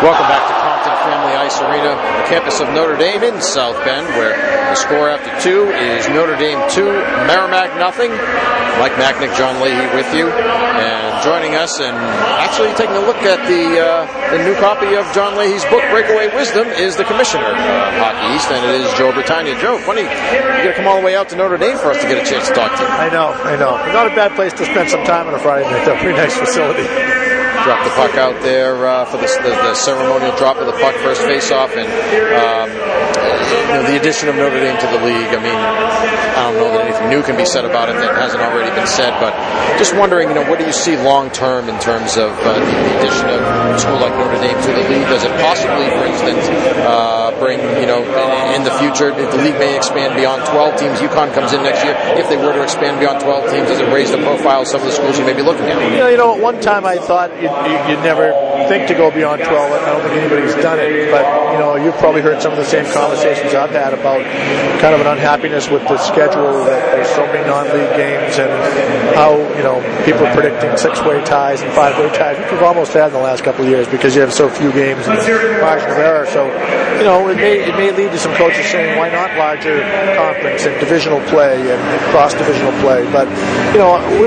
Welcome back to Compton Family Ice Arena on the campus of Notre Dame in South Bend, where the score after 2 is Notre Dame 2, Merrimack 0. Mike Macknick, John Leahy with you, and joining us and actually taking a look at the new copy of John Leahy's book, Breakaway Wisdom, is the commissioner of Hockey East, and it is Joe Bertagna. Joe, funny, you got to come all the way out to Notre Dame for us to get a chance to talk to you. I know. Not a bad place to spend some time on a Friday night, though. Pretty nice facility. Drop the puck out there for the ceremonial drop of the puck, first face-off, and the addition of Notre Dame to the league. I mean, I don't know that anything new can be said about it that hasn't already been said, but just wondering, what do you see long-term in terms of the addition of a school like Notre Dame to the league? Does it possibly, for instance, bring, in the future, if the league may expand beyond 12 teams, UConn comes in next year, if they were to expand beyond 12 teams, does it raise the profile of some of the schools you may be looking at? At one time I thought you'd never think to go beyond 12. I don't think anybody's done it, but, you've probably heard some of the same conversations I've had about kind of an unhappiness with the schedule, that there's so many non-league games and how, people are predicting 6-way ties and 5-way ties, which we've almost had in the last couple of years because you have so few games and margin of error. So, it may lead to some coaches saying, why not larger conference and divisional play and cross-divisional play? But,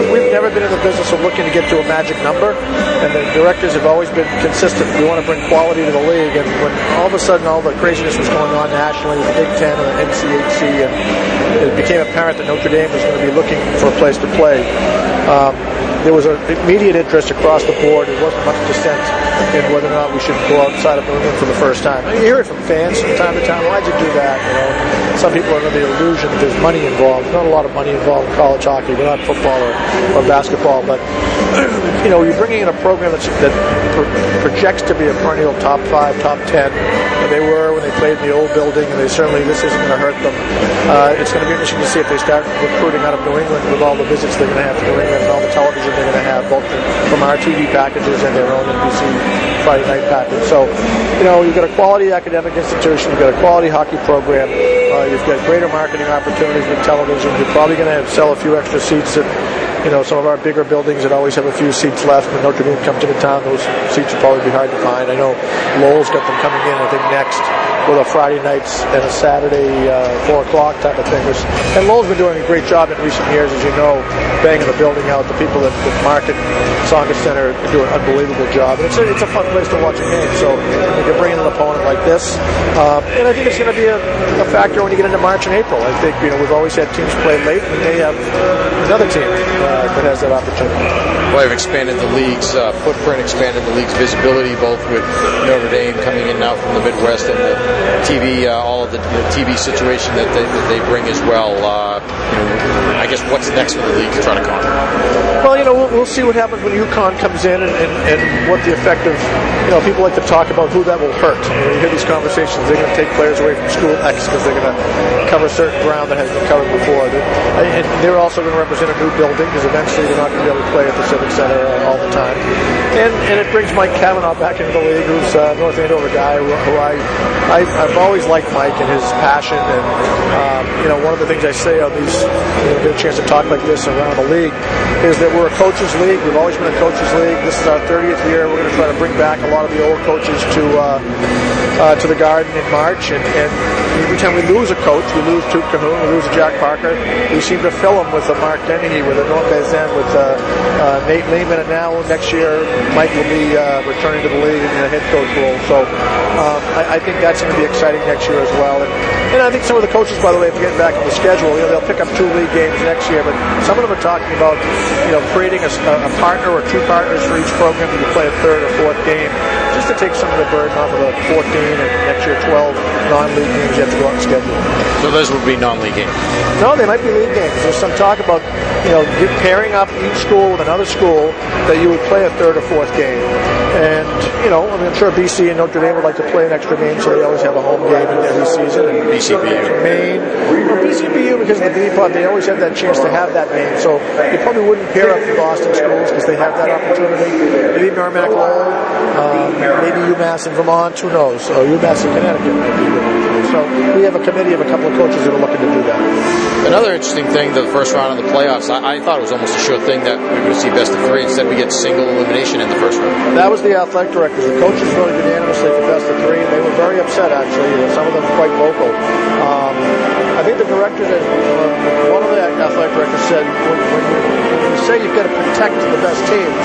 we've never been in the business of looking to get to a magic number, and the directors have always been consistent. We want to bring quality to the league, and when all of a sudden all the craziness was going on nationally with the Big Ten and the NCHC, and it became apparent that Notre Dame was going to be looking for a place to play, there was an immediate interest across the board. There wasn't much dissent in whether or not we should go outside of New England for the first time. You hear it from fans from time to time. Why'd you do that? Some people are under the illusion that there's money involved. There's not a lot of money involved in college hockey. We're not football or basketball, but you're bringing in a program that projects to be a perennial top 5, top 10. And they were when they played in the old building, and they certainly, this isn't going to hurt them. It's going to be interesting to see if they start recruiting out of New England with all the visits they're going to have to New England and all the television they're going to have, both from our TV packages and their own NBC Friday night package. So, you've got a quality academic institution, you've got a quality hockey program, you've got greater marketing opportunities with television, you're probably going to sell a few extra seats at some of our bigger buildings that always have a few seats left. When Notre Dame comes into town, those seats will probably be hard to find. I know Lowell's got them coming in, I think, next with a Friday nights and a Saturday 4 o'clock type of thing. And Lowell's been doing a great job in recent years, as you know, banging the building out. The people that market Soccer Center do an unbelievable job. And it's a fun place to watch a game. So you can bring in an opponent like this. And I think it's going to be a factor when you get into March and April. I think, we've always had teams play late, and they have another team that has that opportunity. Well, they've expanded the league's footprint, expanded the league's visibility, both with Notre Dame coming in now from the Midwest and the TV, all of the TV situation that they bring as well. I guess what's next for the league to try to conquer? Well, we'll see what happens when UConn comes in and what the effect of, people like to talk about who that will hurt. You hear these conversations, they're going to take players away from school X because they're going to cover certain ground that hasn't been covered before. And they're also going to represent a new building, because eventually they're not going to be able to play at the Civic Center all the time. And it brings Mike Cavanaugh back into the league, who's a North Andover guy who I've always liked Mike and his passion. And, one of the things I say on these, get a chance to talk like this around the league, is that we're a coaches league. We've always been a coaches league. This is our 30th year. We're going to try to bring back a lot of the old coaches to the Garden in March. And every time we lose a coach, we lose Toot Cahoon, we lose Jack Parker. We seem to fill them with a Mark Denny, with a Norm Bazin, with Nate Lehman, and now next year Mike will be returning to the league in the head coach role. So I think that's going to be exciting next year as well. And I think some of the coaches, by the way, if you're getting back on the schedule, they'll pick up 2 league games next year, but some of them are talking about creating a partner or 2 partners for each program to play a 3rd or 4th game, just to take some of the burden off of the 14 and next year 12 non-league games you have to go on the schedule. So those would be non-league games? No, they might be league games. There's some talk about pairing up each school with another school that you would play a 3rd or 4th game. And, I'm sure BC and Notre Dame would like to play an extra game, so they always have a home game every season. And BCBU. Maine. BCBU, because of the BPOD, they always have that chance to have that game. So they probably wouldn't pair up the Boston schools because they have that opportunity. Maybe Merrimack Lowell, maybe UMass in Vermont, who knows? So UMass in Connecticut might be good. And so we have a committee of a couple of coaches that are looking to do that. Another interesting thing, the first round of the playoffs, I thought it was almost a sure thing that we would see best of three. Instead, we get single elimination in the first round. That was the athletic directors. The coaches voted unanimously for best of three. They were very upset, actually. Some of them quite vocal. I think the director, one of the athletic directors said, when you say you've got to protect the best teams,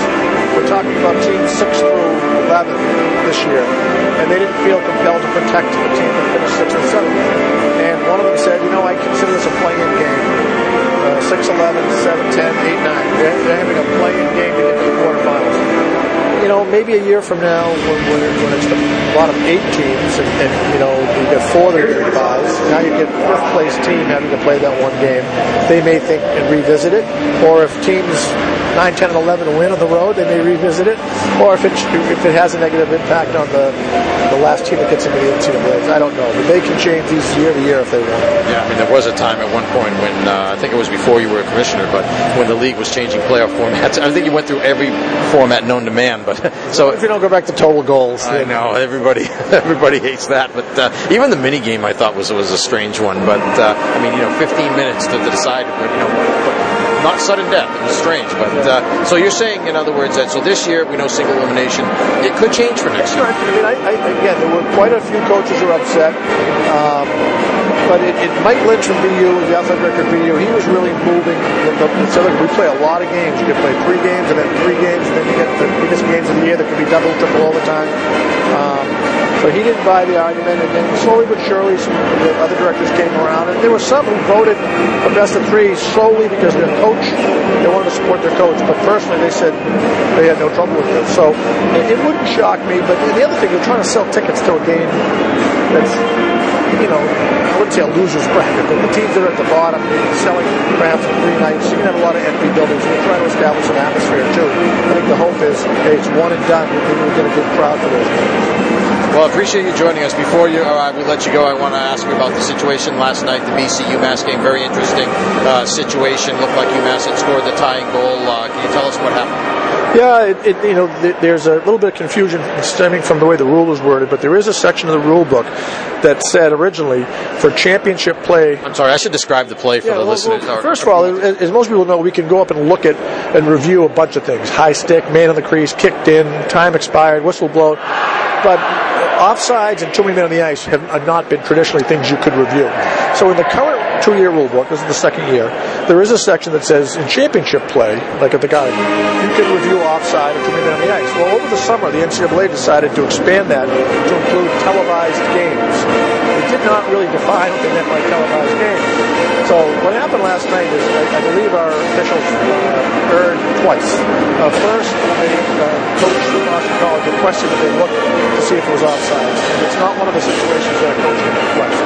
we're talking about teams 6 through 11 this year, and they didn't feel compelled to protect the team that finished 6 and 7. And one of them said, you know, I consider this a play-in game. 6, 11, 7, 10, 8, 9. They're having a play-in game to get to the quarterfinals. You know, maybe a year from now, when it's the bottom 8 teams, and you know, you get 4 that are buys, now you get fifth-place team having to play that one game. They may think and revisit it, or if teams 9, 10, and 11 win on the road, they may revisit it, or if it has a negative impact on the last team that gets into the NCAA, I don't know. But they can change these year to year if they want. Yeah, I mean, there was a time at one point when, I think it was before you were a commissioner, but when the league was changing playoff formats, I think you went through every format known to man. But so if you don't go back to total goals, I know everybody hates that. But even the mini game, I thought was a strange one. But I mean, you know, 15 minutes to decide, you know. Not sudden death. It was strange. But so you're saying, in other words, that so this year we know single elimination. It could change for next year. Sure. I mean, again, there were quite a few coaches who were upset. But Mike Lynch from BU, the athletic director of BU, he was really moving. We play a lot of games. You can play 3 games and then 3 games, and then you get the biggest games of the year that can be double, triple all the time. So he didn't buy the argument, and then slowly but surely some of the other directors came around, and there were some who voted for best of three solely because their coach, they wanted to support their coach, but personally they said they had no trouble with it. So it wouldn't shock me, but the other thing, you're trying to sell tickets to a game that's, you know, I wouldn't say a loser's bracket, but the teams that are at the bottom selling perhaps 3 nights, you can have a lot of empty buildings, and you're trying to establish an atmosphere too. I think the hope is, hey, it's one and done, we're going to get a good crowd for those games. Well, I appreciate you joining us. Before we let you go, I want to ask you about the situation last night, the BC-UMass game. Very interesting situation. Looked like UMass had scored the tying goal. Can you tell us what happened? Yeah, there's a little bit of confusion stemming from the way the rule was worded, but there is a section of the rule book that said originally for championship play. I'm sorry, I should describe the play for the listeners. First of all, as most people know, we can go up and look at and review a bunch of things. High stick, man on the crease, kicked in, time expired, whistle blown. But offsides and too many men on the ice have not been traditionally things you could review. So in the current two-year rule book, this is the second year, there is a section that says in championship play, like at the Garden, you can review offside and too many men on the ice. Well, over the summer, the NCAA decided to expand that to include televised games. They did not really define what they meant by televised games. So what happened last night is I believe our officials erred twice. First, the coach from Boston College requested that they look to see if it was offside. It's not one of the situations that a coach can request.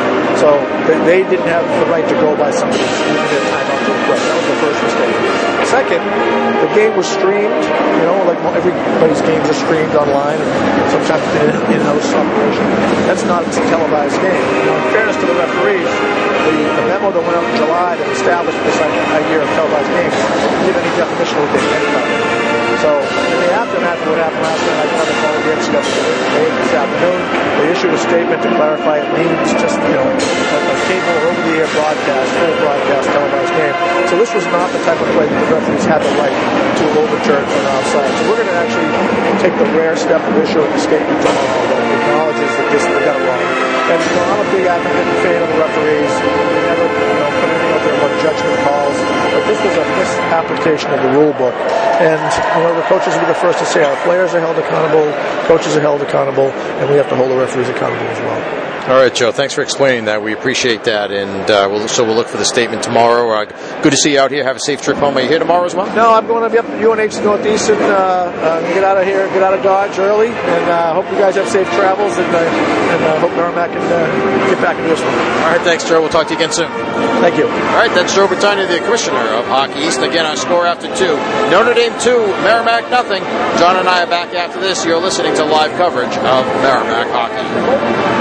So they didn't have the right to go by somebody even at timeout to request. That was the first mistake. Second, the game was streamed. You know, like everybody's games are streamed online, and sometimes in-house operation. That's not a televised game. In fairness to the referees, the memo that went out in July that established this idea of televised games didn't give any definition of what they meant about it. So in the aftermath of what happened last night, I covered all the games this afternoon. They issued a statement to clarify it means just, you know, a cable over-the-air broadcast, full broadcast televised game. So this was not the type of play that the referees had the right to overturn an offside. So we're going to actually take the rare step of issuing a statement tomorrow that acknowledges that this they got it wrong. And you know, I'm a big advocate and fan of the referees. They never, you know, put anything out there about judgment calls. But this was a misapplication of the rule book. And you know, the coaches will be the first to say our players are held accountable, coaches are held accountable, and we have to hold the referees accountable as well. All right, Joe. Thanks for explaining that. We appreciate that, and we'll look for the statement tomorrow. Good to see you out here. Have a safe trip home. Are you here tomorrow as well? No, I'm going to be up at UNH Northeast and get out of here, get out of Dodge early, and hope you guys have safe travels, and hope Merrimack can get back into this one. All right, thanks, Joe. We'll talk to you again soon. Thank you. All right, that's Joe Bertagna, the commissioner of Hockey East. Again, our score after 2, Notre Dame 2, Merrimack 0. John and I are back after this. You're listening to live coverage of Merrimack hockey.